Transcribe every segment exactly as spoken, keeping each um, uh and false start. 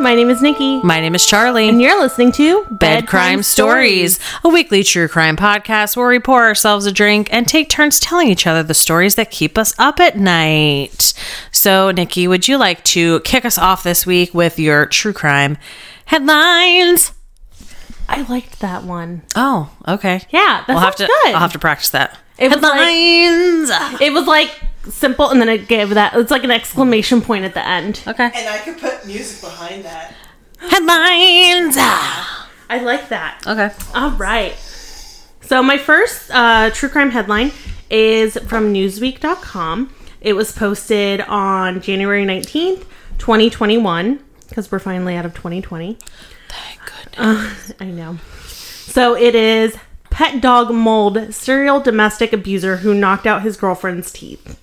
My name is Nikki. My name is Charlie. And you're listening to Bed, Bed Crime, Crime Stories, Stories, a weekly true crime podcast where we pour ourselves a drink and take turns telling each other the stories that keep us up at night. So, Nikki, would you like to kick us off this week with your true crime headlines? I liked that one. Oh, okay. Yeah, that we'll have to, good. I'll have to practice that. It headlines! Was like, it was like simple, and then it gave that. It's like an exclamation point at the end. Okay. And I could put music behind that. Headlines! I like that. Okay. All right. So my first uh, true crime headline is from Newsweek dot com. It was posted on January nineteenth, twenty twenty-one, because we're finally out of twenty twenty. Thank goodness. Uh, I know. So it is pet dog mauled serial domestic abuser who knocked out his girlfriend's teeth.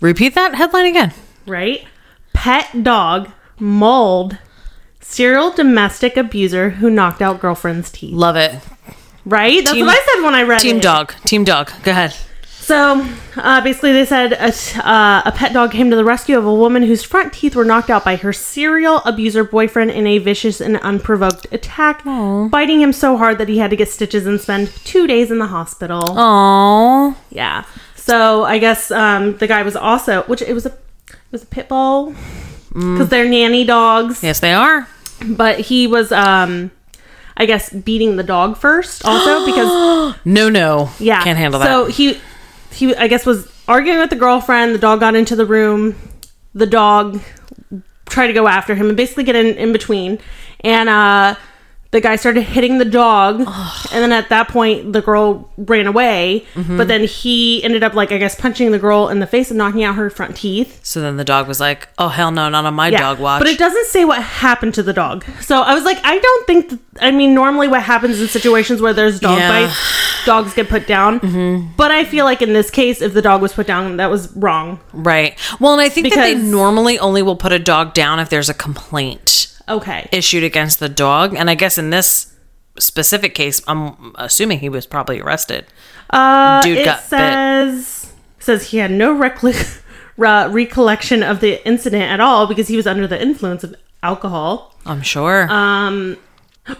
Repeat that headline again. Right? Pet dog mauled serial domestic abuser who knocked out girlfriend's teeth. Love it. Right? That's team, what I said when I read team it. Team dog. Team dog. Go ahead. So, uh, basically they said a, uh, a pet dog came to the rescue of a woman whose front teeth were knocked out by her serial abuser boyfriend in a vicious and unprovoked attack, aww, biting him so hard that he had to get stitches and spend two days in the hospital. Aww. Yeah. So, I guess um, the guy was also, which it was a, it was a pit bull, because mm. they're nanny dogs. Yes, they are. But he was, um, I guess, beating the dog first also, because... No, no. Yeah. Can't handle that. So, he... He, I guess, was arguing with the girlfriend. The dog got into the room. The dog tried to go after him and basically get in, in between. And uh, the guy started hitting the dog. Ugh. And then at that point, the girl ran away. Mm-hmm. But then he ended up, like, I guess, punching the girl in the face and knocking out her front teeth. So then the dog was like, oh, hell no, not on my yeah. dog watch. But it doesn't say what happened to the dog. So I was like, I don't think... Th- I mean, normally what happens in situations where there's dog yeah. bites... Dogs get put down. Mm-hmm. But I feel like in this case, if the dog was put down, that was wrong. Right. Well, and I think because... that they normally only will put a dog down if there's a complaint okay. issued against the dog. And I guess in this specific case, I'm assuming he was probably arrested. Uh, Dude it got says, bit. says he had no recl- re- recollection of the incident at all because he was under the influence of alcohol. I'm sure. Um...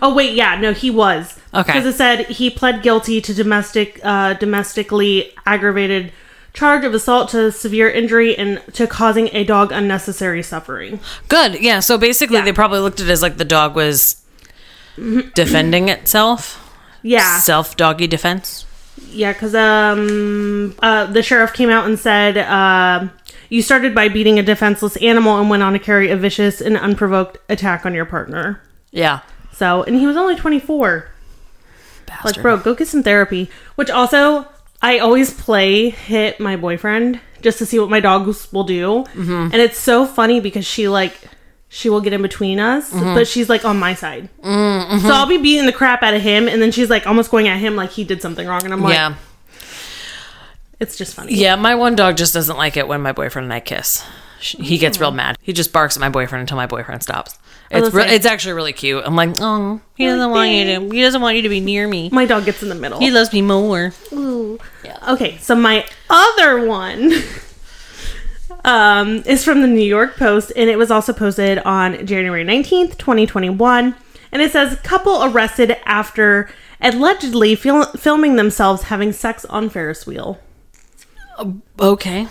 Oh, wait, yeah, no, he was. Okay. Because it said he pled guilty to domestic, uh, domestically aggravated charge of assault to severe injury and to causing a dog unnecessary suffering. Good, yeah, so basically yeah. they probably looked at it as like the dog was defending itself. Yeah. Self-doggy defense. Yeah, because um, uh, the sheriff came out and said... Uh, You started by beating a defenseless animal and went on to carry a vicious and unprovoked attack on your partner. Yeah. So, and he was only twenty-four. Bastard. Like, bro, go get some therapy. Which also, I always play hit my boyfriend just to see what my dogs will do. Mm-hmm. And it's so funny because she, like, she will get in between us, mm-hmm. but she's, like, on my side. Mm-hmm. So I'll be beating the crap out of him, and then she's, like, almost going at him like he did something wrong. And I'm like, yeah. It's just funny. Yeah, my one dog just doesn't like it when my boyfriend and I kiss. He gets real mad. He just barks at my boyfriend until my boyfriend stops. It's re- it's actually really cute. I'm like, oh, he doesn't want you to. He doesn't want you to be near me. My dog gets in the middle. He loves me more. Ooh. Yeah. Okay, so my other one um, is from the New York Post, and it was also posted on January nineteenth, twenty twenty-one, and it says couple arrested after allegedly fil- filming themselves having sex on Ferris wheel. Okay.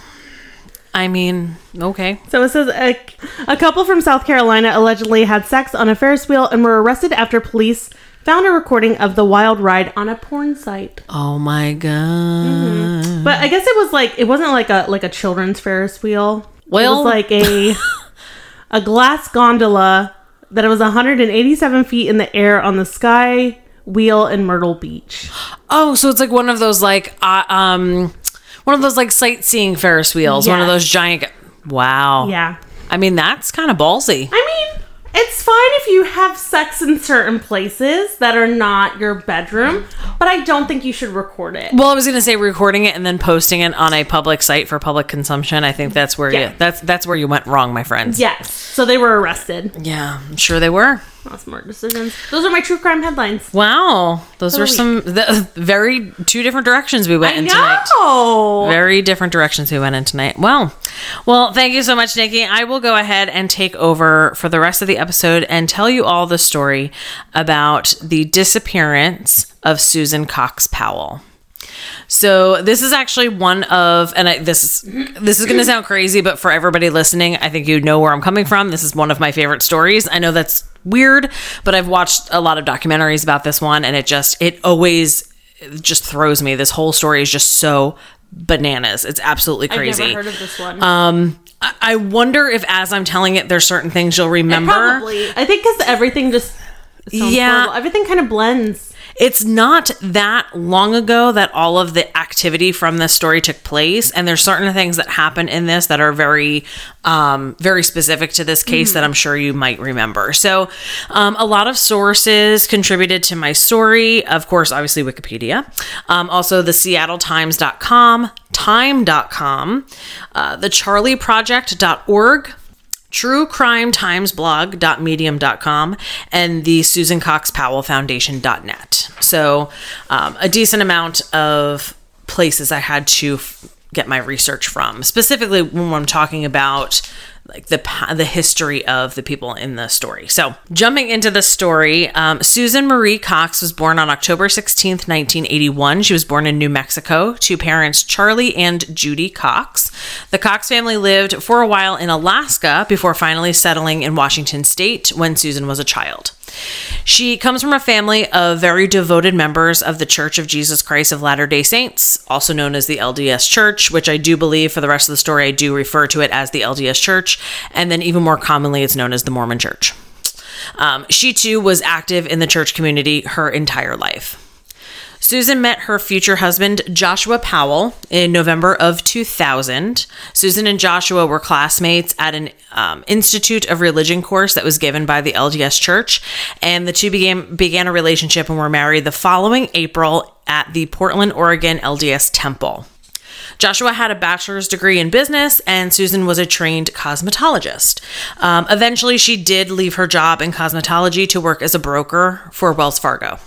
I mean, okay. So it says a, a couple from South Carolina allegedly had sex on a Ferris wheel and were arrested after police found a recording of the wild ride on a porn site. Oh my god! Mm-hmm. But I guess it was like it wasn't like a like a children's Ferris wheel. Well, it was like a a glass gondola that it was one hundred eighty-seven feet in the air on the Sky Wheel in Myrtle Beach. Oh, so it's like one of those like uh, um. One of those, like, sightseeing Ferris wheels. Yes. One of those giant... Wow. Yeah. I mean, that's kind of ballsy. I mean, it's fine if you have sex in certain places that are not your bedroom, but I don't think you should record it. Well, I was going to say recording it and then posting it on a public site for public consumption. I think that's where, yeah. you, that's, that's where you went wrong, my friends. Yes. So they were arrested. Yeah. I'm sure they were. Not smart decisions. Those are my true crime headlines. Wow. Those were some the, very two different directions we went I in know. tonight. Very different directions we went in tonight. Well, well, thank you so much, Nikki. I will go ahead and take over for the rest of the episode and tell you all the story about the disappearance of Susan Cox Powell. So this is actually one of, and I, this is this is going to sound crazy, but for everybody listening, I think you know where I'm coming from. This is one of my favorite stories. I know that's weird, but I've watched a lot of documentaries about this one, and it just, it always just throws me. This whole story is just so bananas. It's absolutely crazy. I've never heard of this one. Um, I, I wonder if as I'm telling it, there's certain things you'll remember. It probably. I think because everything just sounds yeah. horrible. Everything kind of blends. It's not that long ago that all of the activity from this story took place, and there's certain things that happen in this that are very, um, very specific to this case mm-hmm. that I'm sure you might remember. So, um, a lot of sources contributed to my story. Of course, obviously Wikipedia, um, also the Seattle Times dot com, Time dot com, uh, the Charlie Project dot org. true crime times blog dot medium dot com, and the Susan Cox Powell Foundation dot net. So um, a decent amount of places I had to f- get my research from, specifically when I'm talking about like the the history of the people in the story. So jumping into the story, um, Susan Marie Cox was born on October sixteenth, nineteen eighty-one. She was born in New Mexico to parents Charlie and Judy Cox. The Cox family lived for a while in Alaska before finally settling in Washington State when Susan was a child. She comes from a family of very devoted members of the Church of Jesus Christ of Latter-day Saints, also known as the L D S Church, which I do believe for the rest of the story, I do refer to it as the L D S Church, and then even more commonly, it's known as the Mormon Church. Um, she too was active in the church community her entire life. Susan met her future husband, Joshua Powell, in November of two thousand. Susan and Joshua were classmates at an um, Institute of Religion course that was given by the L D S Church, and the two began, began a relationship and were married the following April at the Portland, Oregon L D S Temple. Joshua had a bachelor's degree in business, and Susan was a trained cosmetologist. Um, eventually, she did leave her job in cosmetology to work as a broker for Wells Fargo.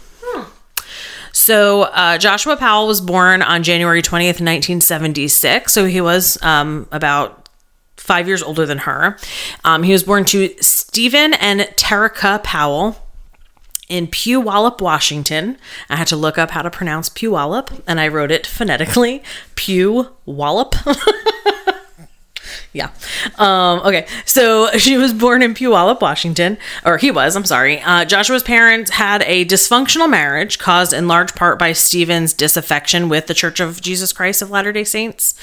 So uh, Joshua Powell was born on January twentieth, nineteen seventy-six. So he was um, about five years older than her. Um, he was born to Stephen and Terrica Powell in Puyallup, Washington. I had to look up how to pronounce Puyallup, and I wrote it phonetically. Puyallup. Yeah. Um, okay. So she was born in Puyallup, Washington, or he was, I'm sorry. Uh, Joshua's parents had a dysfunctional marriage caused in large part by Stephen's disaffection with the Church of Jesus Christ of Latter-day Saints.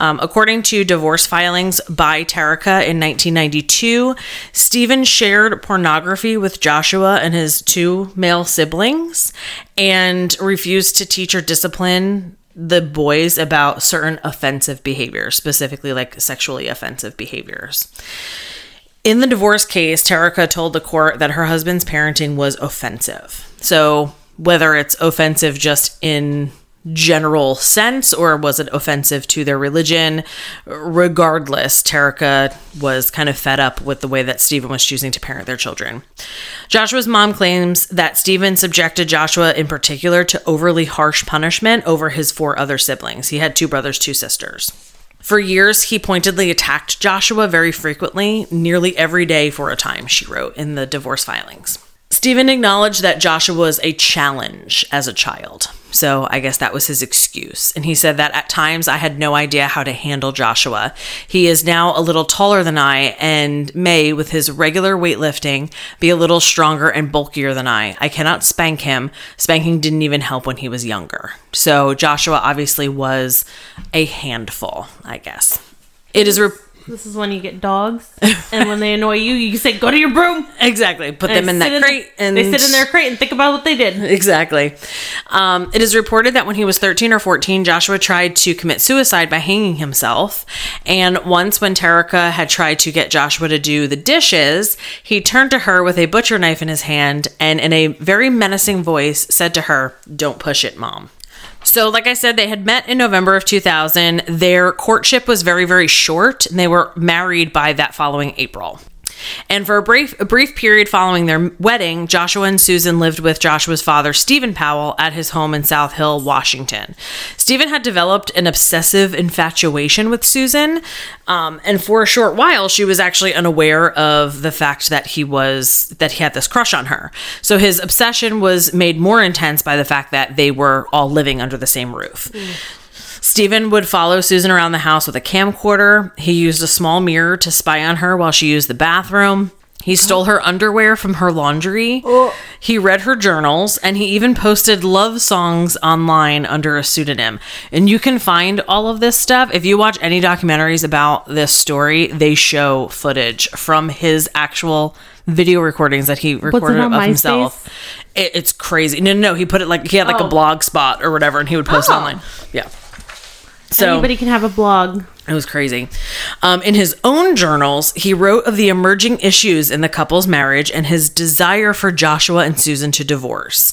Um, according to divorce filings by Terrica in nineteen ninety-two, Stephen shared pornography with Joshua and his two male siblings and refused to teach or discipline the boys about certain offensive behaviors, specifically like sexually offensive behaviors. In the divorce case, Terrica told the court that her husband's parenting was offensive. So whether it's offensive just in general sense or was it offensive to their religion, regardless, Terrica was kind of fed up with the way that Stephen was choosing to parent their children. Joshua's mom claims that Stephen subjected Joshua in particular to overly harsh punishment over his four other siblings. He had two brothers, two sisters. For years, he pointedly attacked Joshua very frequently, nearly every day for a time, she wrote in the divorce filings. Stephen acknowledged that Joshua was a challenge as a child. So I guess that was his excuse. And he said that at times I had no idea how to handle Joshua. He is now a little taller than I and may, with his regular weightlifting, be a little stronger and bulkier than I. I cannot spank him. Spanking didn't even help when he was younger. So Joshua obviously was a handful, I guess. It is... Re- This is when you get dogs, and when they annoy you, you say, go to your broom. Exactly. Put and them in that crate. And they sit in their crate and think about what they did. Exactly. Um, it is reported that when he was thirteen or fourteen, Joshua tried to commit suicide by hanging himself. And once when Terrica had tried to get Joshua to do the dishes, he turned to her with a butcher knife in his hand and in a very menacing voice said to her, "Don't push it, Mom." So like I said, they had met in November of two thousand. Their courtship was very, very short, and they were married by that following April. And for a brief a brief period following their wedding, Joshua and Susan lived with Joshua's father, Stephen Powell, at his home in South Hill, Washington. Stephen had developed an obsessive infatuation with Susan, um, and for a short while, she was actually unaware of the fact that he was that he had this crush on her. So his obsession was made more intense by the fact that they were all living under the same roof. Mm. Stephen would follow Susan around the house with a camcorder. He used a small mirror to spy on her while she used the bathroom. He stole her underwear from her laundry. Oh. He read her journals, and he even posted love songs online under a pseudonym. And you can find all of this stuff. If you watch any documentaries about this story, they show footage from his actual video recordings that he recorded of himself. It, it's crazy. No, no, no. He put it like, he had like oh. a blog spot or whatever, and he would post oh. online. Yeah. So, anybody can have a blog. It was crazy. Um, in his own journals, he wrote of the emerging issues in the couple's marriage and his desire for Joshua and Susan to divorce.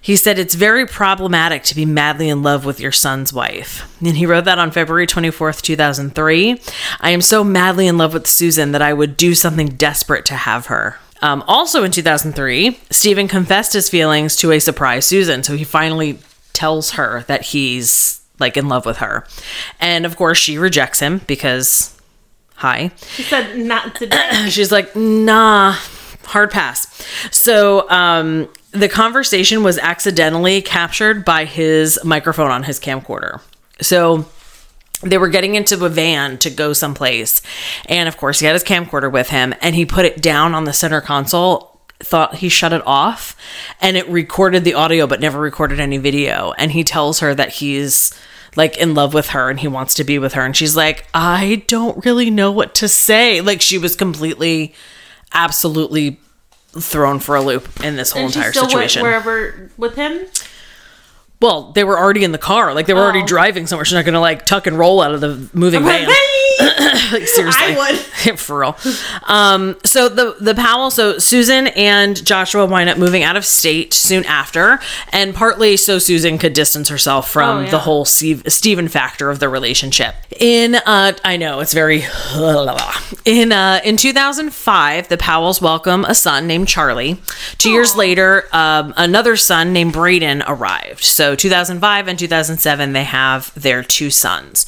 He said, "It's very problematic to be madly in love with your son's wife." And he wrote that on February twenty-fourth, two thousand three. "I am so madly in love with Susan that I would do something desperate to have her." Um, also in two thousand three, Stephen confessed his feelings to a surprised Susan. So he finally tells her that he's like in love with her. And of course she rejects him because hi. She said not today. She's like, nah, hard pass. So um, the conversation was accidentally captured by his microphone on his camcorder. So they were getting into a van to go someplace. And of course he had his camcorder with him, and he put it down on the center console, thought he shut it off, and it recorded the audio but never recorded any video. And he tells her that he's like in love with her and he wants to be with her, and she's like, I don't really know what to say. Like, she was completely, absolutely thrown for a loop in this whole and entire she still situation went wherever with him. Well, they were already in the car, like they were oh. already driving somewhere. She's not gonna like tuck and roll out of the moving van. Like, seriously. I would. For real. Um, so the, the Powell, so Susan and Joshua wind up moving out of state soon after, and partly so Susan could distance herself from oh, yeah. the whole Steve, Stephen factor of the relationship. In, uh, I know, it's very, in, uh, in two thousand five, the Powells welcome a son named Charlie. Two Aww. years later, um, another son named Braden arrived. So two thousand five and two thousand seven, they have their two sons.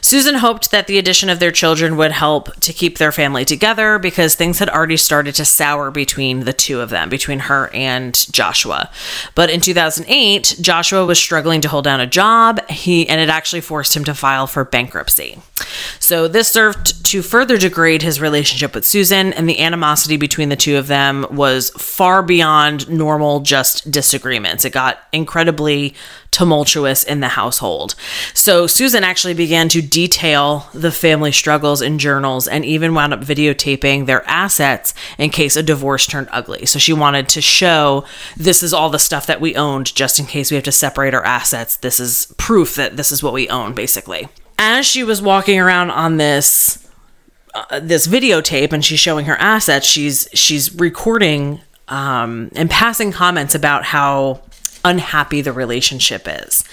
Susan hoped that the addition of their children would help to keep their family together, because things had already started to sour between the two of them, between her and Joshua. But in two thousand eight, Joshua was struggling to hold down a job, he and it actually forced him to file for bankruptcy. So this served to further degrade his relationship with Susan, and the animosity between the two of them was far beyond normal just disagreements. It got incredibly tumultuous in the household. So Susan actually began to detail the family struggles in journals, and even wound up videotaping their assets in case a divorce turned ugly. So she wanted to show, this is all the stuff that we owned, just in case we have to separate our assets. This is proof that this is what we own, basically. As she was walking around on this uh, this videotape, and she's showing her assets, she's she's recording um, and passing comments about how unhappy the relationship is.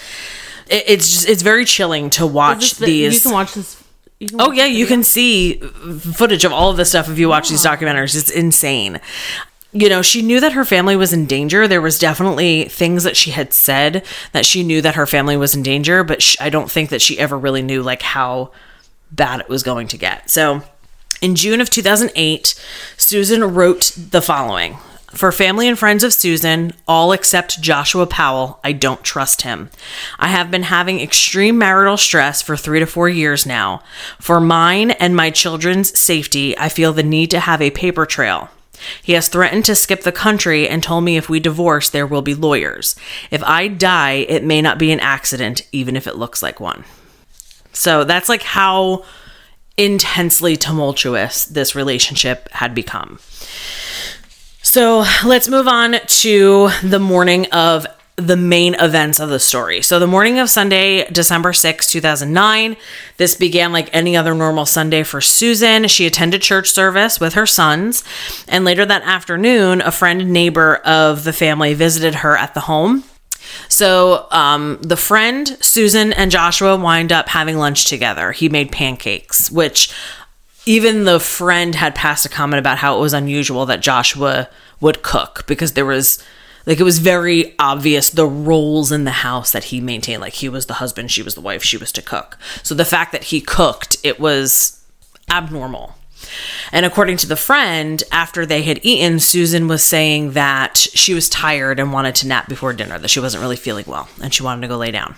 It, it's just, it's very chilling to watch the, these. You can watch this. You can watch oh yeah, you can see footage of all of this stuff if you watch yeah. these documentaries. It's insane. You know, she knew that her family was in danger. There was definitely things that she had said that she knew that her family was in danger, but she, I don't think that she ever really knew like how bad it was going to get. So in June of two thousand eight, Susan wrote the following. For family and friends of Susan, all except Joshua Powell, I don't trust him. I have been having extreme marital stress for three to four years now. For mine and my children's safety, I feel the need to have a paper trail. He has threatened to skip the country and told me if we divorce, there will be lawyers. If I die, it may not be an accident, even if it looks like one. So that's like how intensely tumultuous this relationship had become. So let's move on to the morning of the main events of the story. So the morning of Sunday, December sixth, two thousand nine, this began like any other normal Sunday for Susan. She attended church service with her sons, and later that afternoon, a friend and neighbor of the family visited her at the home. So um, the friend, Susan, and Joshua wind up having lunch together. He made pancakes, which even the friend had passed a comment about how it was unusual that Joshua would cook, because there was, like, it was very obvious the roles in the house that he maintained. Like, he was the husband, she was the wife, she was to cook. So the fact that he cooked, it was abnormal. And according to the friend, after they had eaten, Susan was saying that she was tired and wanted to nap before dinner, that she wasn't really feeling well, and she wanted to go lay down.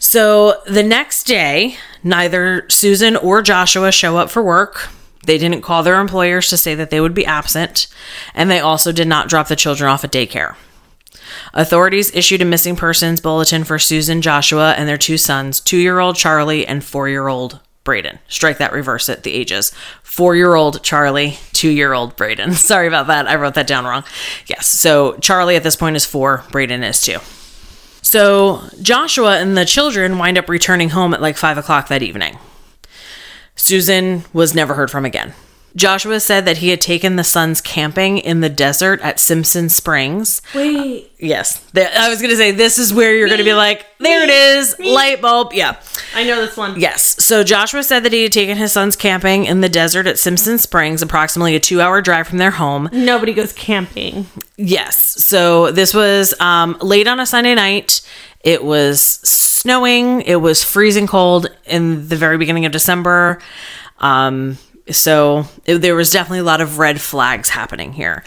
So the next day, neither Susan or Joshua show up for work. They didn't call their employers to say that they would be absent, and they also did not drop the children off at daycare. Authorities issued a missing persons bulletin for Susan, Joshua, and their two sons, two-year-old Charlie and four-year-old Braden. Strike that, reverse it, the ages. Four-year-old Charlie, two-year-old Braden. Sorry about that. I wrote that down wrong. Yes, so Charlie at this point is four, Braden is two. So Joshua and the children wind up returning home at like five o'clock that evening. Susan was never heard from again. Joshua said that he had taken the sons camping in the desert at Simpson Springs. Wait. Uh, yes. They, I was going to say, this is where you're going to be like, there me, it is, me. Light bulb. Yeah. I know this one. Yes. So Joshua said that he had taken his sons camping in the desert at Simpson Springs, approximately a two-hour drive from their home. Nobody goes camping. Yes. So this was um, late on a Sunday night. It was snowing. It was freezing cold in the very beginning of December. Um... So it, there was definitely a lot of red flags happening here.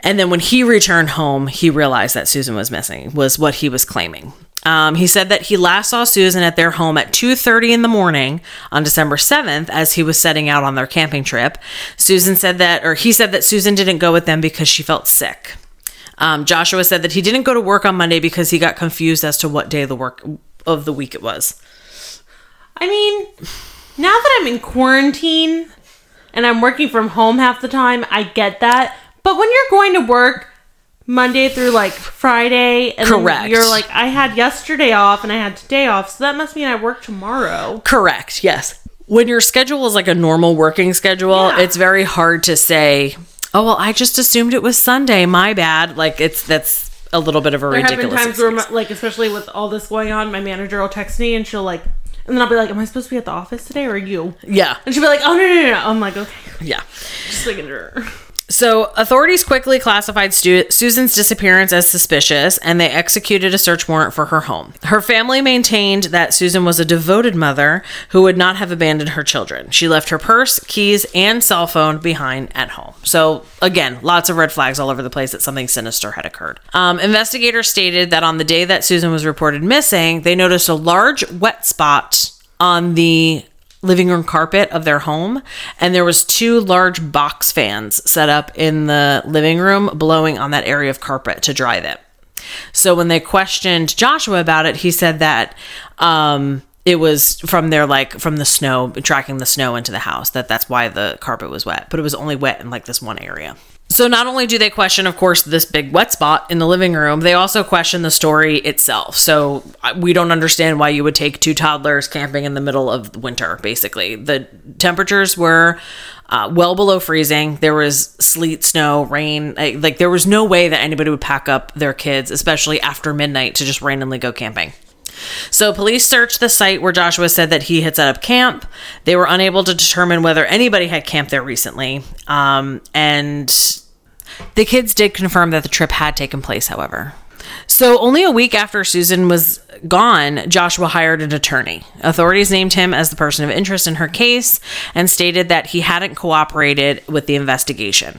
And then when he returned home, he realized that Susan was missing, was what he was claiming. Um, he said that he last saw Susan at their home at two thirty in the morning on December seventh as he was setting out on their camping trip. Susan said that, or he said that Susan didn't go with them because she felt sick. Um, Joshua said that he didn't go to work on Monday because he got confused as to what day of the work of the week it was. I mean, now that I'm in quarantine and I'm working from home half the time, I get that. But when you're going to work Monday through like Friday, and correct, you're like, I had yesterday off and I had today off, so that must mean I work tomorrow. Correct, yes. When your schedule is like a normal working schedule, yeah, it's very hard to say, oh, well, I just assumed it was Sunday, my bad. Like, it's that's a little bit of a there ridiculous There have been times excuse. Where, like, especially with all this going on, my manager will text me and she'll like, and then I'll be like, am I supposed to be at the office today or you? Yeah. And she'll be like, oh, no, no, no, no. I'm like, okay. Yeah. Just like a So authorities quickly classified Stu- Susan's disappearance as suspicious, and they executed a search warrant for her home. Her family maintained that Susan was a devoted mother who would not have abandoned her children. She left her purse, keys, and cell phone behind at home. So again, lots of red flags all over the place that something sinister had occurred. Um, investigators stated that on the day that Susan was reported missing, they noticed a large wet spot on the living room carpet of their home, and there was two large box fans set up in the living room blowing on that area of carpet to dry them. So when they questioned Joshua about it, he said that um it was from their like from the snow, tracking the snow into the house, that that's why the carpet was wet, but it was only wet in like this one area. So not only do they question, of course, this big wet spot in the living room, they also question the story itself. So we don't understand why you would take two toddlers camping in the middle of winter, basically. The temperatures were uh, well below freezing. There was sleet, snow, rain. Like, there was no way that anybody would pack up their kids, especially after midnight, to just randomly go camping. So police searched the site where Joshua said that he had set up camp. They were unable to determine whether anybody had camped there recently. Um, and the kids did confirm that the trip had taken place, however. So only a week after Susan was gone, Joshua hired an attorney. Authorities named him as the person of interest in her case and stated that he hadn't cooperated with the investigation.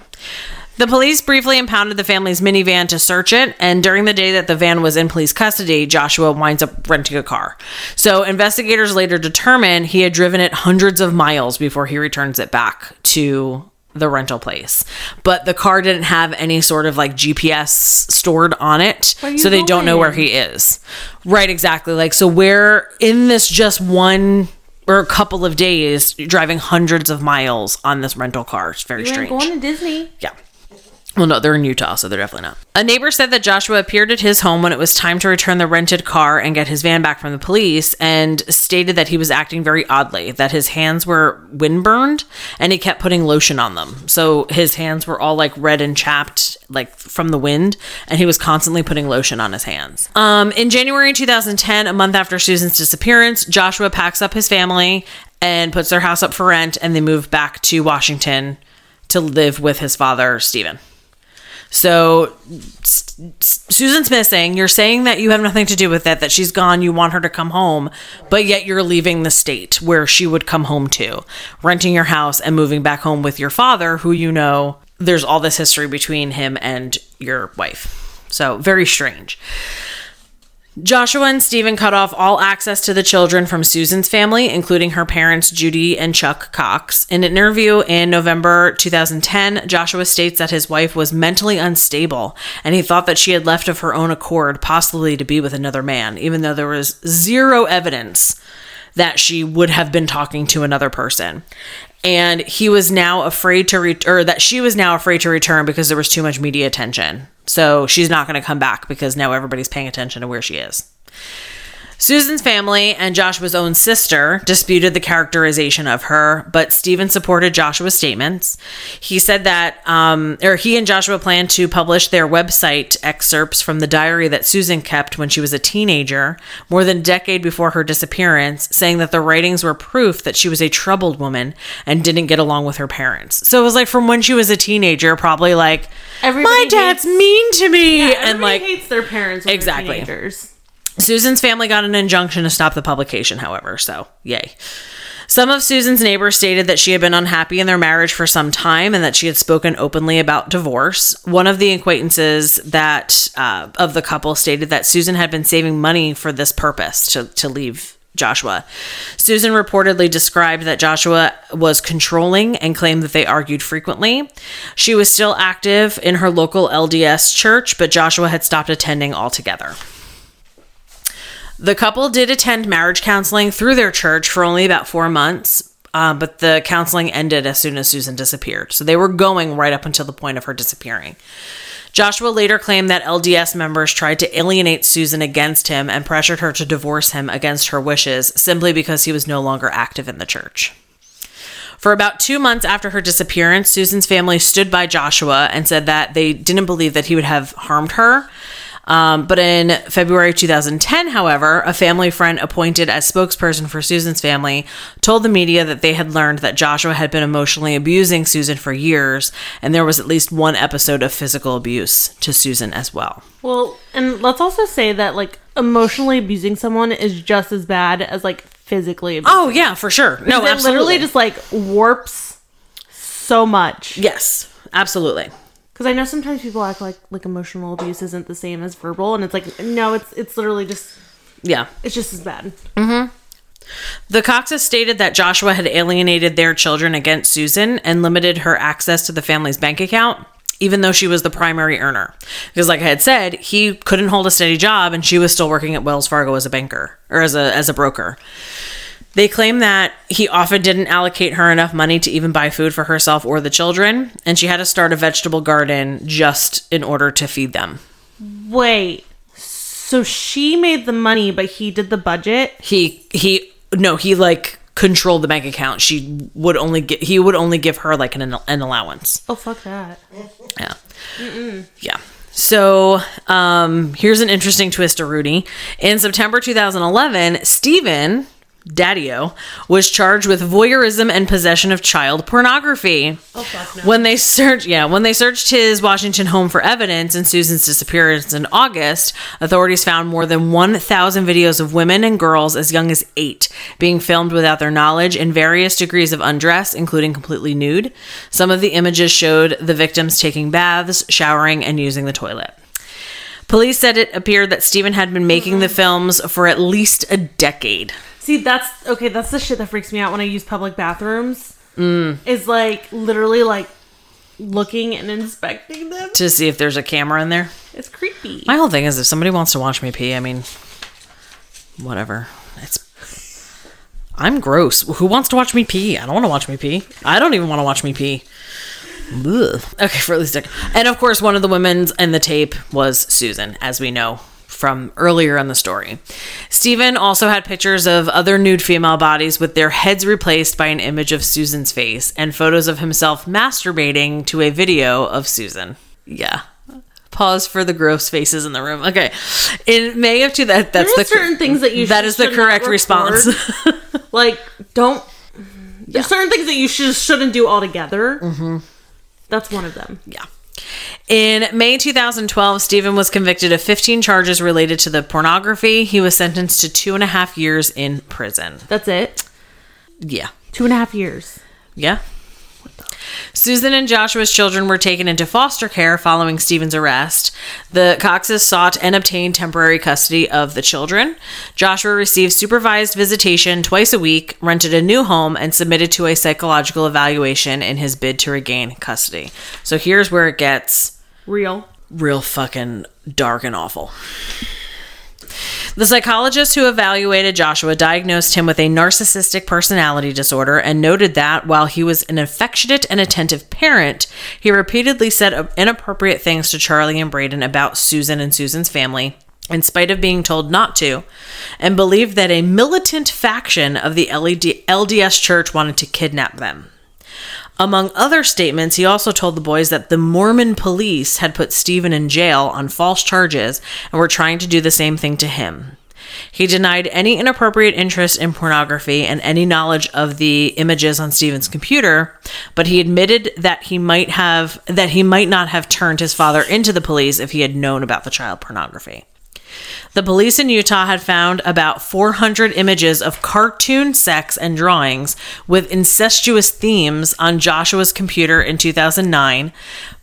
The police briefly impounded the family's minivan to search it, and during the day that the van was in police custody, Joshua winds up renting a car. So investigators later determined he had driven it hundreds of miles before he returns it back to the rental place. But the car didn't have any sort of like G P S stored on it, so they going? don't know where he is. Right, exactly. Like, so we're in this just one or a couple of days driving hundreds of miles on this rental car. It's very you strange. Going to Disney. Yeah. Well, no, they're in Utah, so they're definitely not. A neighbor said that Joshua appeared at his home when it was time to return the rented car and get his van back from the police, and stated that he was acting very oddly, that his hands were windburned and he kept putting lotion on them. So his hands were all like red and chapped, like from the wind, and he was constantly putting lotion on his hands. Um, in January two thousand ten, a month after Susan's disappearance, Joshua packs up his family and puts their house up for rent, and they move back to Washington to live with his father, Stephen. So S- S- Susan's missing. You're saying that you have nothing to do with it, that she's gone. You want her to come home, but yet you're leaving the state where she would come home to, renting your house and moving back home with your father, who, you know, there's all this history between him and your wife. So very strange. Joshua and Stephen cut off all access to the children from Susan's family, including her parents, Judy and Chuck Cox. In an interview in November twenty ten, Joshua states that his wife was mentally unstable and he thought that she had left of her own accord, possibly to be with another man, even though there was zero evidence that she would have been talking to another person. And he was now afraid to, re- or that she was now afraid to return because there was too much media attention. So she's not going to come back because now everybody's paying attention to where she is. Susan's family and Joshua's own sister disputed the characterization of her, but Stephen supported Joshua's statements. He said that, um, or he and Joshua planned to publish their website excerpts from the diary that Susan kept when she was a teenager, more than a decade before her disappearance, saying that the writings were proof that she was a troubled woman and didn't get along with her parents. So it was like from when she was a teenager, probably like, everybody my dad's hates, mean to me. Yeah, everybody and like hates their parents when exactly. They're teenagers. Susan's family got an injunction to stop the publication, however, so yay. Some of Susan's neighbors stated that she had been unhappy in their marriage for some time and that she had spoken openly about divorce. One of the acquaintances that uh, of the couple stated that Susan had been saving money for this purpose, to, to leave Joshua. Susan reportedly described that Joshua was controlling and claimed that they argued frequently. She was still active in her local L D S church, but Joshua had stopped attending altogether. The couple did attend marriage counseling through their church for only about four months, uh, but the counseling ended as soon as Susan disappeared. So they were going right up until the point of her disappearing. Joshua later claimed that L D S members tried to alienate Susan against him and pressured her to divorce him against her wishes, simply because he was no longer active in the church. For about two months after her disappearance, Susan's family stood by Joshua and said that they didn't believe that he would have harmed her. Um, but in February twenty ten, however, a family friend appointed as spokesperson for Susan's family told the media that they had learned that Joshua had been emotionally abusing Susan for years, and there was at least one episode of physical abuse to Susan as well. Well, and let's also say that, like, emotionally abusing someone is just as bad as, like, physically abusing. Oh, yeah, for sure. No, absolutely. It literally just, like, warps so much. Yes, absolutely. Because I know sometimes people act like like emotional abuse isn't the same as verbal, and it's like, no, it's it's literally just... Yeah. It's just as bad. Mm-hmm. The Coxes stated that Joshua had alienated their children against Susan and limited her access to the family's bank account, even though she was the primary earner. Because like I had said, he couldn't hold a steady job, and she was still working at Wells Fargo as a banker, or as a as a broker. They claim that he often didn't allocate her enough money to even buy food for herself or the children, and she had to start a vegetable garden just in order to feed them. Wait, so she made the money, but he did the budget? He, he, no, he like controlled the bank account. She would only get, he would only give her like an, an allowance. Oh, fuck that. Yeah. Mm-mm. Yeah. So, um, here's an interesting twist to Rudy. In September twenty eleven, Stephen... Daddy-o was charged with voyeurism and possession of child pornography. Oh, fuck no. When they searched, yeah, when they searched his Washington home for evidence in Susan's disappearance in August, authorities found more than one thousand videos of women and girls as young as eight being filmed without their knowledge in various degrees of undress, including completely nude. Some of the images showed the victims taking baths, showering, and using the toilet. Police said it appeared that Stephen had been making mm-hmm. the films for at least a decade. See, that's, okay, that's the shit that freaks me out when I use public bathrooms. Mm. Is, like, literally, like, looking and inspecting them. To see if there's a camera in there. It's creepy. My whole thing is if somebody wants to watch me pee, I mean, whatever. It's, I'm gross. Who wants to watch me pee? I don't want to watch me pee. I don't even want to watch me pee. Ugh. Okay, for at least a second. And, of course, one of the women's in the tape was Susan, as we know from earlier in the story. Stephen also had pictures of other nude female bodies with their heads replaced by an image of Susan's face and photos of himself masturbating to a video of Susan. Yeah. Pause for the gross faces in the room. Okay. In May of two, that, that's the certain things that you that is the correct response. Like, don't There's yeah. certain things that you sh- shouldn't do altogether. Mm-hmm. That's one of them. Yeah. In May two thousand twelve, Stephen was convicted of fifteen charges related to the pornography. He was sentenced to two and a half years in prison. That's it? Yeah. Two and a half years. Yeah. Susan and Joshua's children were taken into foster care following Stephen's arrest. The Coxes sought and obtained temporary custody of the children. Joshua received supervised visitation twice a week, rented a new home, and submitted to a psychological evaluation in his bid to regain custody. So here's where it gets real, real fucking dark and awful. The psychologist who evaluated Joshua diagnosed him with a narcissistic personality disorder and noted that while he was an affectionate and attentive parent, he repeatedly said inappropriate things to Charlie and Braden about Susan and Susan's family, in spite of being told not to, and believed that a militant faction of the L D S Church wanted to kidnap them. Among other statements, he also told the boys that the Mormon police had put Stephen in jail on false charges and were trying to do the same thing to him. He denied any inappropriate interest in pornography and any knowledge of the images on Stephen's computer, but he admitted that he might have that he might not have turned his father into the police if he had known about the child pornography. The police in Utah had found about four hundred images of cartoon sex and drawings with incestuous themes on Joshua's computer in two thousand nine,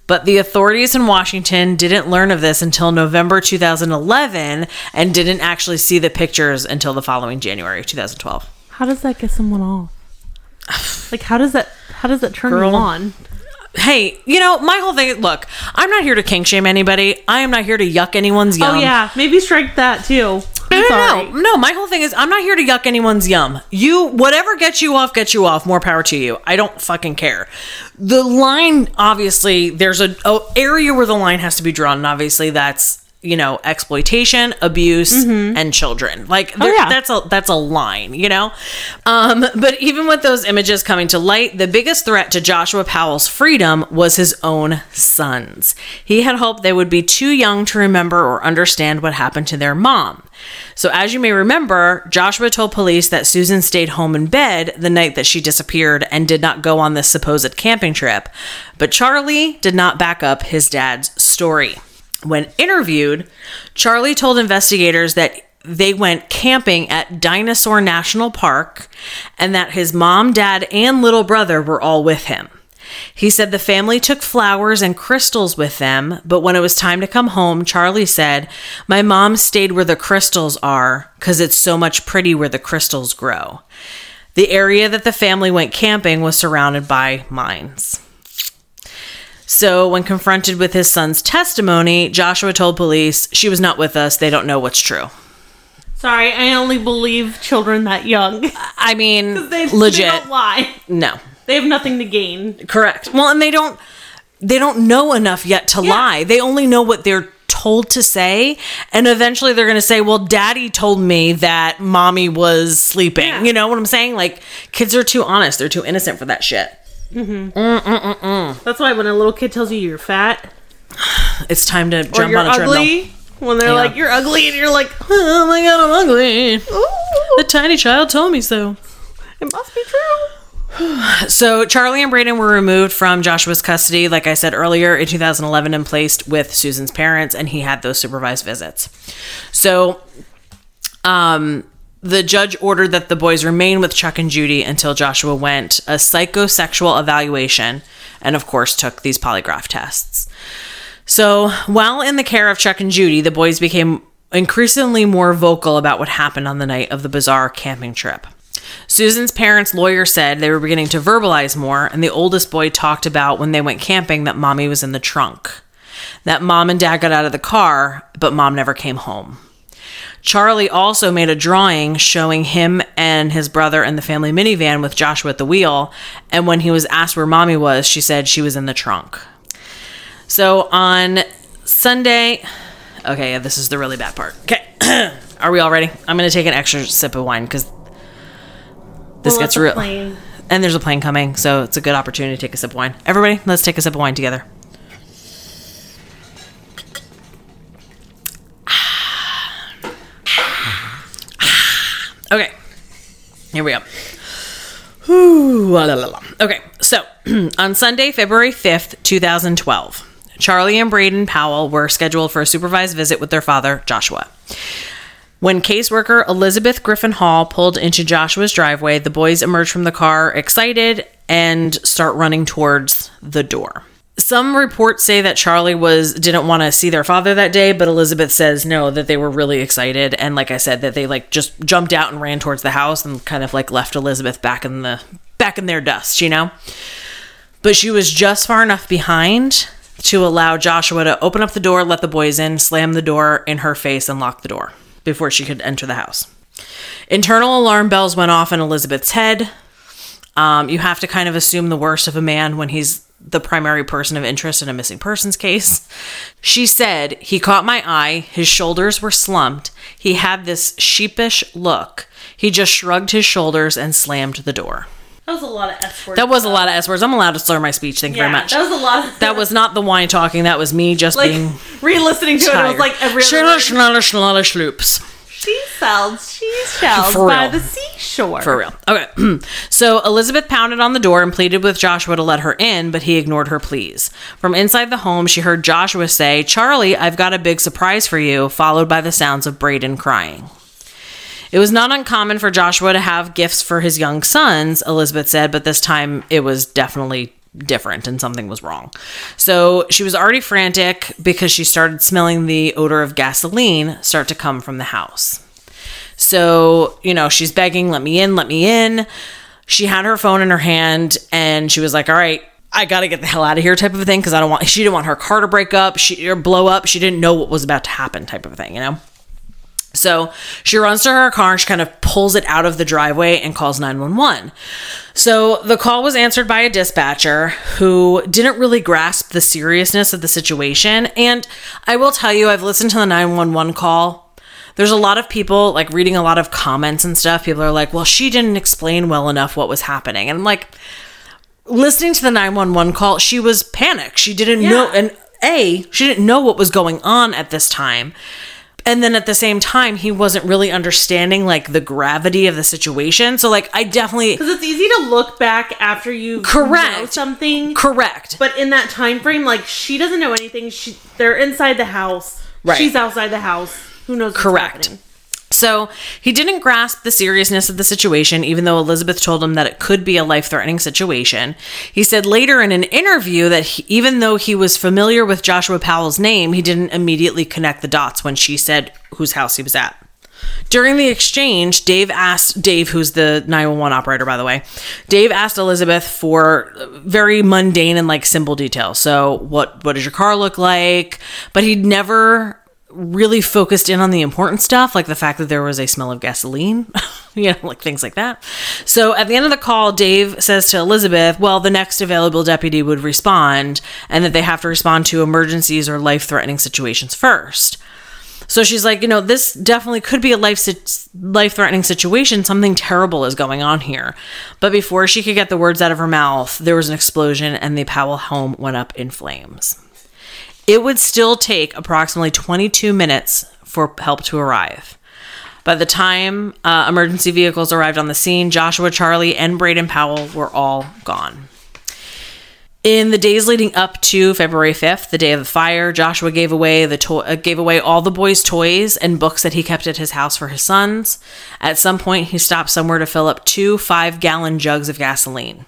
but the authorities in Washington didn't learn of this until November two thousand eleven and didn't actually see the pictures until the following January two thousand twelve. How does that get someone off? Like, how does that how does that turn Girl. you on? Hey, you know, my whole thing, look, I'm not here to kink shame anybody. I am not here to yuck anyone's yum. Oh, yeah. Maybe strike that, too. I'm no, sorry. no, no. My whole thing is I'm not here to yuck anyone's yum. You, whatever gets you off, gets you off. More power to you. I don't fucking care. The line, obviously, there's a, a area where the line has to be drawn. And obviously, that's, you know, exploitation, abuse, mm-hmm. and children. Like, oh, yeah. that's a that's a line, you know? Um, but even with those images coming to light, the biggest threat to Joshua Powell's freedom was his own sons. He had hoped they would be too young to remember or understand what happened to their mom. So as you may remember, Joshua told police that Susan stayed home in bed the night that she disappeared and did not go on this supposed camping trip. But Charlie did not back up his dad's story. When interviewed, Charlie told investigators that they went camping at Dinosaur National Park and that his mom, dad, and little brother were all with him. He said the family took flowers and crystals with them, but when it was time to come home, Charlie said, "My mom stayed where the crystals are because it's so much pretty where the crystals grow." The area that the family went camping was surrounded by mines. So when confronted with his son's testimony, Joshua told police, "She was not with us. They don't know what's true." Sorry, I only believe children that young. I mean, they, legit. They don't lie. No. They have nothing to gain. Correct. Well, and they don't they don't know enough yet to yeah. lie. They only know what they're told to say, and eventually they're going to say, "Well, daddy told me that mommy was sleeping." Yeah. You know what I'm saying? Like, kids are too honest. They're too innocent for that shit. Mm-hmm. Mm, mm, mm, mm. That's why when a little kid tells you you're fat, it's time to jump or you're on a ugly, treadmill. When they're yeah. like, "You're ugly," and you're like, "Oh my god, I'm ugly." Ooh. The tiny child told me so. It must be true. So Charlie and Braden were removed from Joshua's custody, like I said earlier, in two thousand eleven and placed with Susan's parents, and he had those supervised visits. So, um... the judge ordered that the boys remain with Chuck and Judy until Joshua went a psychosexual evaluation and, of course, took these polygraph tests. So while in the care of Chuck and Judy, the boys became increasingly more vocal about what happened on the night of the bizarre camping trip. Susan's parents' lawyer said they were beginning to verbalize more, and the oldest boy talked about when they went camping that mommy was in the trunk, that mom and dad got out of the car, but mom never came home. Charlie also made a drawing showing him and his brother in the family minivan with Joshua at the wheel, and when he was asked where mommy was, she said she was in the trunk. So on Sunday... Okay, yeah, this is the really bad part. Okay, are we all ready? I'm going to take an extra sip of wine because this well, gets real. Plane. And there's a plane coming, so it's a good opportunity to take a sip of wine. Everybody, let's take a sip of wine together. Okay, here we go. Whew, la, la, la, la. Okay, so on Sunday, February fifth, twenty twelve, Charlie and Braden Powell were scheduled for a supervised visit with their father, Joshua. When caseworker Elizabeth Griffin Hall pulled into Joshua's driveway, the boys emerge from the car excited and start running towards the door. Some reports say that Charlie was didn't want to see their father that day, but Elizabeth says no, that they were really excited, and like I said, that they like just jumped out and ran towards the house and kind of like left Elizabeth back in the back in their dust, you know. But she was just far enough behind to allow Joshua to open up the door, let the boys in, slam the door in her face, and lock the door before she could enter the house. Internal alarm bells went off in Elizabeth's head. Um, you have to kind of assume the worst of a man when he's the primary person of interest in a missing persons case. She said, "He caught my eye. His shoulders were slumped. He had this sheepish look. He just shrugged his shoulders and slammed the door." That was a lot of S words. That was a lot of S words. I'm allowed to slur my speech. Thank you yeah, very much. That was a lot of That was not the wine talking. That was me just like, being re-listening to tired. It. It was like every other loops. She sells, she sells by the seashore. For real. Okay. So Elizabeth pounded on the door and pleaded with Joshua to let her in, but he ignored her pleas. From inside the home, she heard Joshua say, "Charlie, I've got a big surprise for you," followed by the sounds of Braden crying. It was not uncommon for Joshua to have gifts for his young sons, Elizabeth said, but this time it was definitely different and something was wrong. So she was already frantic because she started smelling the odor of gasoline start to come from the house. So, you know, she's begging, "Let me in, let me in." She had her phone in her hand and she was like, "All right, I got to get the hell out of here," type of a thing. Cause I don't want, she didn't want her car to break up she, or blow up. She didn't know what was about to happen type of a thing, you know? So she runs to her car and she kind of pulls it out of the driveway and calls nine one one. So the call was answered by a dispatcher who didn't really grasp the seriousness of the situation. And I will tell you, I've listened to the nine one one call. There's a lot of people like reading a lot of comments and stuff. People are like, "Well, she didn't explain well enough what was happening." And I'm like, listening to the nine one one call, she was panicked. She didn't yeah. know. And A, she didn't know what was going on at this time. And then at the same time, he wasn't really understanding, like, the gravity of the situation. So, like, I definitely... Because it's easy to look back after you Correct. Know something. Correct. But in that time frame, like, she doesn't know anything. She, they're inside the house. Right. She's outside the house. Who knows what's Correct. Happening. So, he didn't grasp the seriousness of the situation, even though Elizabeth told him that it could be a life-threatening situation. He said later in an interview that he, even though he was familiar with Joshua Powell's name, he didn't immediately connect the dots when she said whose house he was at. During the exchange, Dave asked, Dave, who's the nine one one operator, by the way, Dave asked Elizabeth for very mundane and, like, simple details. So, what, what does your car look like? But he'd never... really focused in on the important stuff, like the fact that there was a smell of gasoline, you know, like things like that. So at the end of the call, Dave says to Elizabeth, well, the next available deputy would respond and that they have to respond to emergencies or life-threatening situations first. So she's like, you know, this definitely could be a life si- life-threatening situation. Something terrible is going on here. But before she could get the words out of her mouth, there was an explosion and the Powell home went up in flames. It would still take approximately twenty-two minutes for help to arrive. By the time uh, emergency vehicles arrived on the scene, Joshua, Charlie, and Braden Powell were all gone. In the days leading up to February fifth, the day of the fire, Joshua gave away the to- uh, gave away all the boys' toys and books that he kept at his house for his sons. At some point, he stopped somewhere to fill up two five-gallon jugs of gasoline.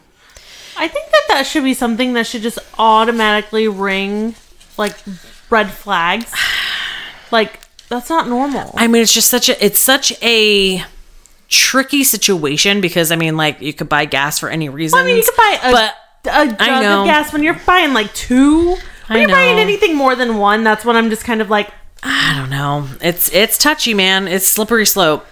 I think that that should be something that should just automatically ring... like red flags. Like that's not normal. I mean, it's just such a it's such a tricky situation because I mean, like you could buy gas for any reason. Well, I mean, you could buy a, but a jug of gas when you're buying like two. When I you're know. Buying anything more than one, that's when I'm just kind of like, I don't know. It's it's touchy, man. It's slippery slope.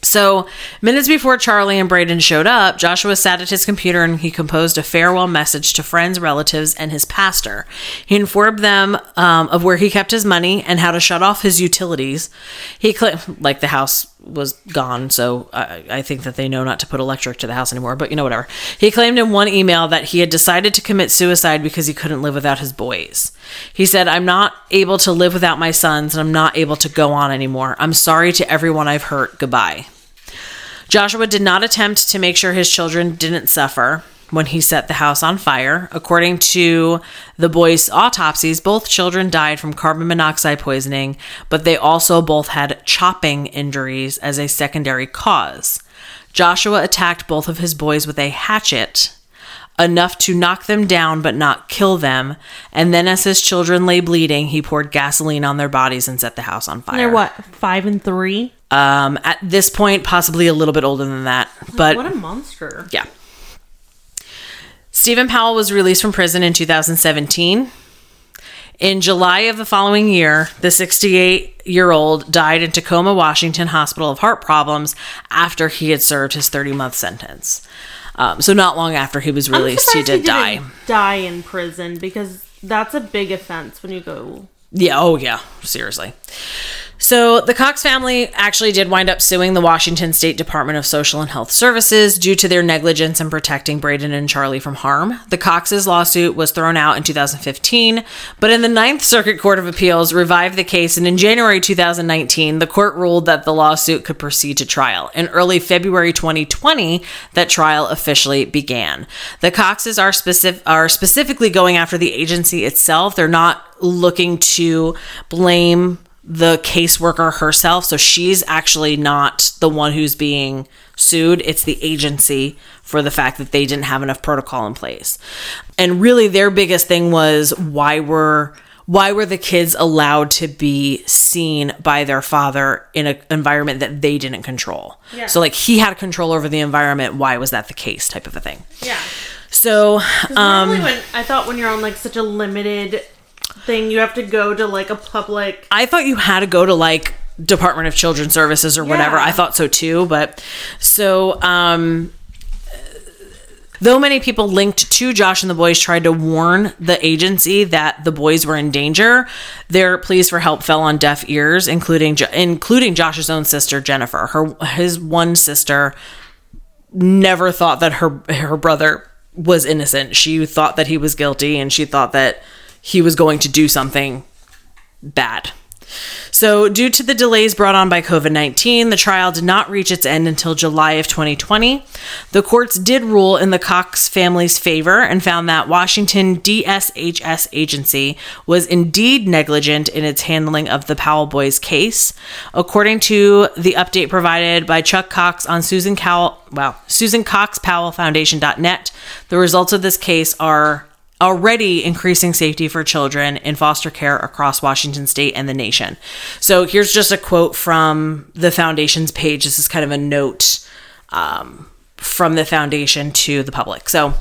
So, minutes before Charlie and Braden showed up, Joshua sat at his computer and he composed a farewell message to friends, relatives, and his pastor. He informed them um, of where he kept his money and how to shut off his utilities. He claimed, like, the house was gone, so I, I think that they know not to put electric to the house anymore, but you know, whatever. He claimed in one email that he had decided to commit suicide because he couldn't live without his boys. He said, "I'm not able to live without my sons, and I'm not able to go on anymore. I'm sorry to everyone I've hurt. Goodbye." Joshua did not attempt to make sure his children didn't suffer when he set the house on fire. According to the boys' autopsies, both children died from carbon monoxide poisoning, but they also both had chopping injuries as a secondary cause. Joshua attacked both of his boys with a hatchet, enough to knock them down but not kill them. And then as his children lay bleeding, he poured gasoline on their bodies and set the house on fire. And they're what, five and three? Um, at this point, possibly a little bit older than that. But what a monster. Yeah. Stephen Powell was released from prison in two thousand seventeen. In July of the following year, the sixty-eight-year-old died in Tacoma, Washington Hospital of Heart Problems after he had served his thirty-month sentence. Um, so not long after he was released, he did he die. Die in prison, because that's a big offense when you go. Yeah. Oh, yeah. Seriously. So the Cox family actually did wind up suing the Washington State Department of Social and Health Services due to their negligence in protecting Braden and Charlie from harm. The Cox's lawsuit was thrown out in two thousand fifteen, but in the Ninth Circuit Court of Appeals revived the case, and in January two thousand nineteen, the court ruled that the lawsuit could proceed to trial. In early February twenty twenty, that trial officially began. The Coxes are specific are specifically going after the agency itself. They're not looking to blame the caseworker herself, so she's actually not the one who's being sued. It's the agency for the fact that they didn't have enough protocol in place. And really their biggest thing was, why were why were the kids allowed to be seen by their father in an environment that they didn't control? Yeah. So like, he had control over the environment, why was that the case, type of a thing. Yeah. So um when, I thought when you're on like such a limited thing, you have to go to like a public. I thought you had to go to like Department of Children's Services or yeah. whatever. I thought so too, but so um though many people linked to Josh and the boys tried to warn the agency that the boys were in danger, their pleas for help fell on deaf ears, including including Josh's own sister Jennifer. Her his one sister never thought that her her brother was innocent. She thought that he was guilty, and she thought that he was going to do something bad. So due to the delays brought on by covid nineteen, the trial did not reach its end until July of twenty twenty. The courts did rule in the Cox family's favor and found that Washington D S H S agency was indeed negligent in its handling of the Powell boys' case. According to the update provided by Chuck Cox on Susan Cowell, well, Susan Cox Powell Foundation dot net, the results of this case are already increasing safety for children in foster care across Washington state and the nation. So here's just a quote from the foundation's page. This is kind of a note um, from the foundation to the public. So,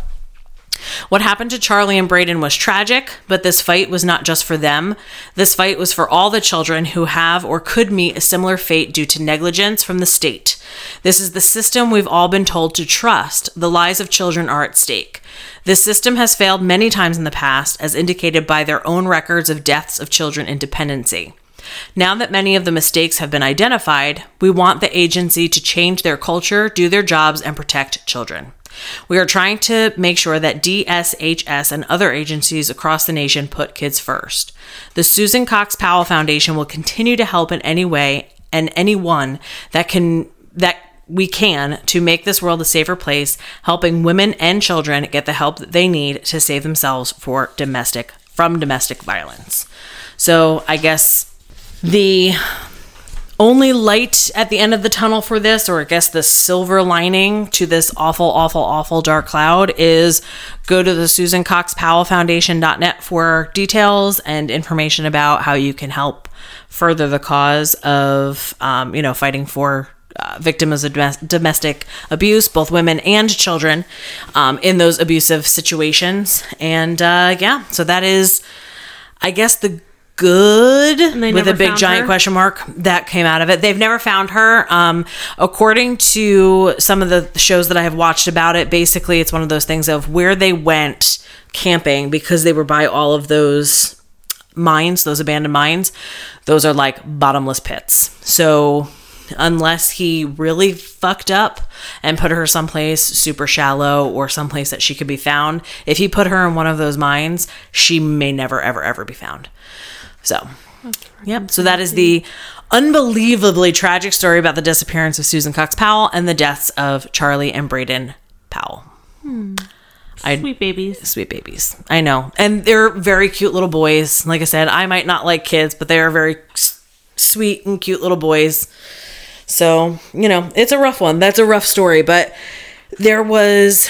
what happened to Charlie and Braden was tragic, but this fight was not just for them. This fight was for all the children who have or could meet a similar fate due to negligence from the state. This is the system we've all been told to trust. The lives of children are at stake. This system has failed many times in the past, as indicated by their own records of deaths of children in dependency. Now that many of the mistakes have been identified, we want the agency to change their culture, do their jobs, and protect children. We are trying to make sure that D S H S and other agencies across the nation put kids first. The Susan Cox Powell Foundation will continue to help in any way and anyone that can that we can to make this world a safer place, helping women and children get the help that they need to save themselves for domestic from domestic violence. So I guess the only light at the end of the tunnel for this, or I guess the silver lining to this awful, awful, awful dark cloud, is go to the Susan Cox Powell Foundation dot net for details and information about how you can help further the cause of, um, you know, fighting for uh, victims of domest- domestic abuse, both women and children, um, in those abusive situations. And uh, yeah, so that is, I guess, the good with a big giant her. question mark that came out of it. They've never found her. Um, according to some of the shows that I have watched about it, basically it's one of those things of where they went camping, because they were by all of those mines, those abandoned mines. Those are like bottomless pits. So unless he really fucked up and put her someplace super shallow or someplace that she could be found, if he put her in one of those mines, she may never, ever, ever be found. So Yep. So that is the unbelievably tragic story about the disappearance of Susan Cox Powell and the deaths of Charlie and Braden Powell. Hmm. Sweet babies. I, sweet babies. I know. And they're very cute little boys. Like I said, I might not like kids, but they are very s- sweet and cute little boys. So, you know, it's a rough one. That's a rough story. But there was,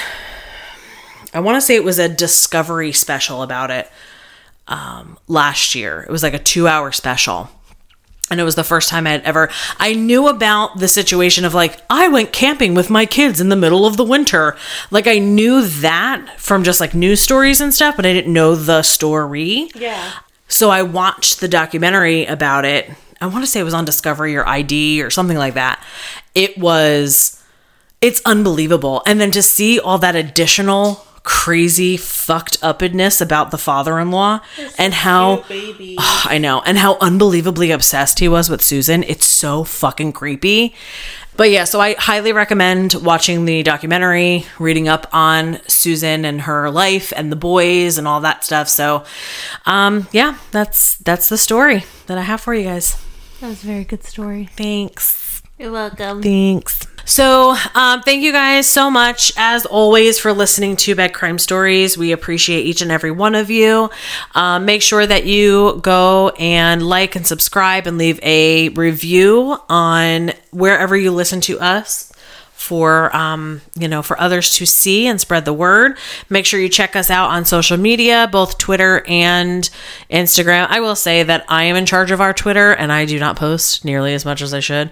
I want to say it was a Discovery special about it um, last year. It was like a two-hour special. And it was the first time I had ever, I knew about the situation of like, I went camping with my kids in the middle of the winter. Like I knew that from just like news stories and stuff, but I didn't know the story. Yeah. So I watched the documentary about it. I want to say it was on Discovery or I D or something like that. It was, it's unbelievable. And then to see all that additional crazy fucked upness about the father-in-law it's and how baby. Oh, I know, and how unbelievably obsessed he was with Susan. It's so fucking creepy. But yeah, so I highly recommend watching the documentary, reading up on Susan and her life and the boys and all that stuff. So um yeah, that's that's the story that I have for you guys. That was a very good story. Thanks. You're welcome. Thanks. So, um, thank you guys so much, as always, for listening to Bed Crime Stories. We appreciate each and every one of you. Um, make sure that you go and like and subscribe and leave a review on wherever you listen to us for, um, you know, for others to see and spread the word. Make sure you check us out on social media, both Twitter and Instagram. I will say that I am in charge of our Twitter and I do not post nearly as much as I should.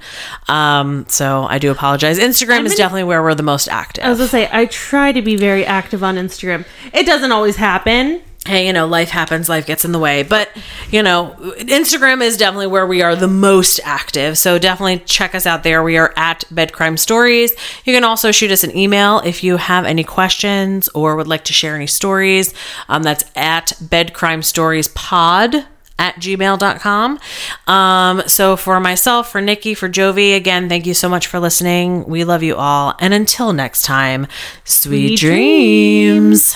Um, so I do apologize. Instagram I'm is in- definitely where we're the most active. I was gonna say, I try to be very active on Instagram. It doesn't always happen. Hey, you know, life happens, life gets in the way. But, you know, Instagram is definitely where we are the most active. So definitely check us out there. We are at Bed Crime Stories. You can also shoot us an email if you have any questions or would like to share any stories. Um, that's at bedcrimestoriespod at gmail dot com. Um, so for myself, for Nikki, for Jovi, again, thank you so much for listening. We love you all. And until next time, sweet, sweet dreams. dreams.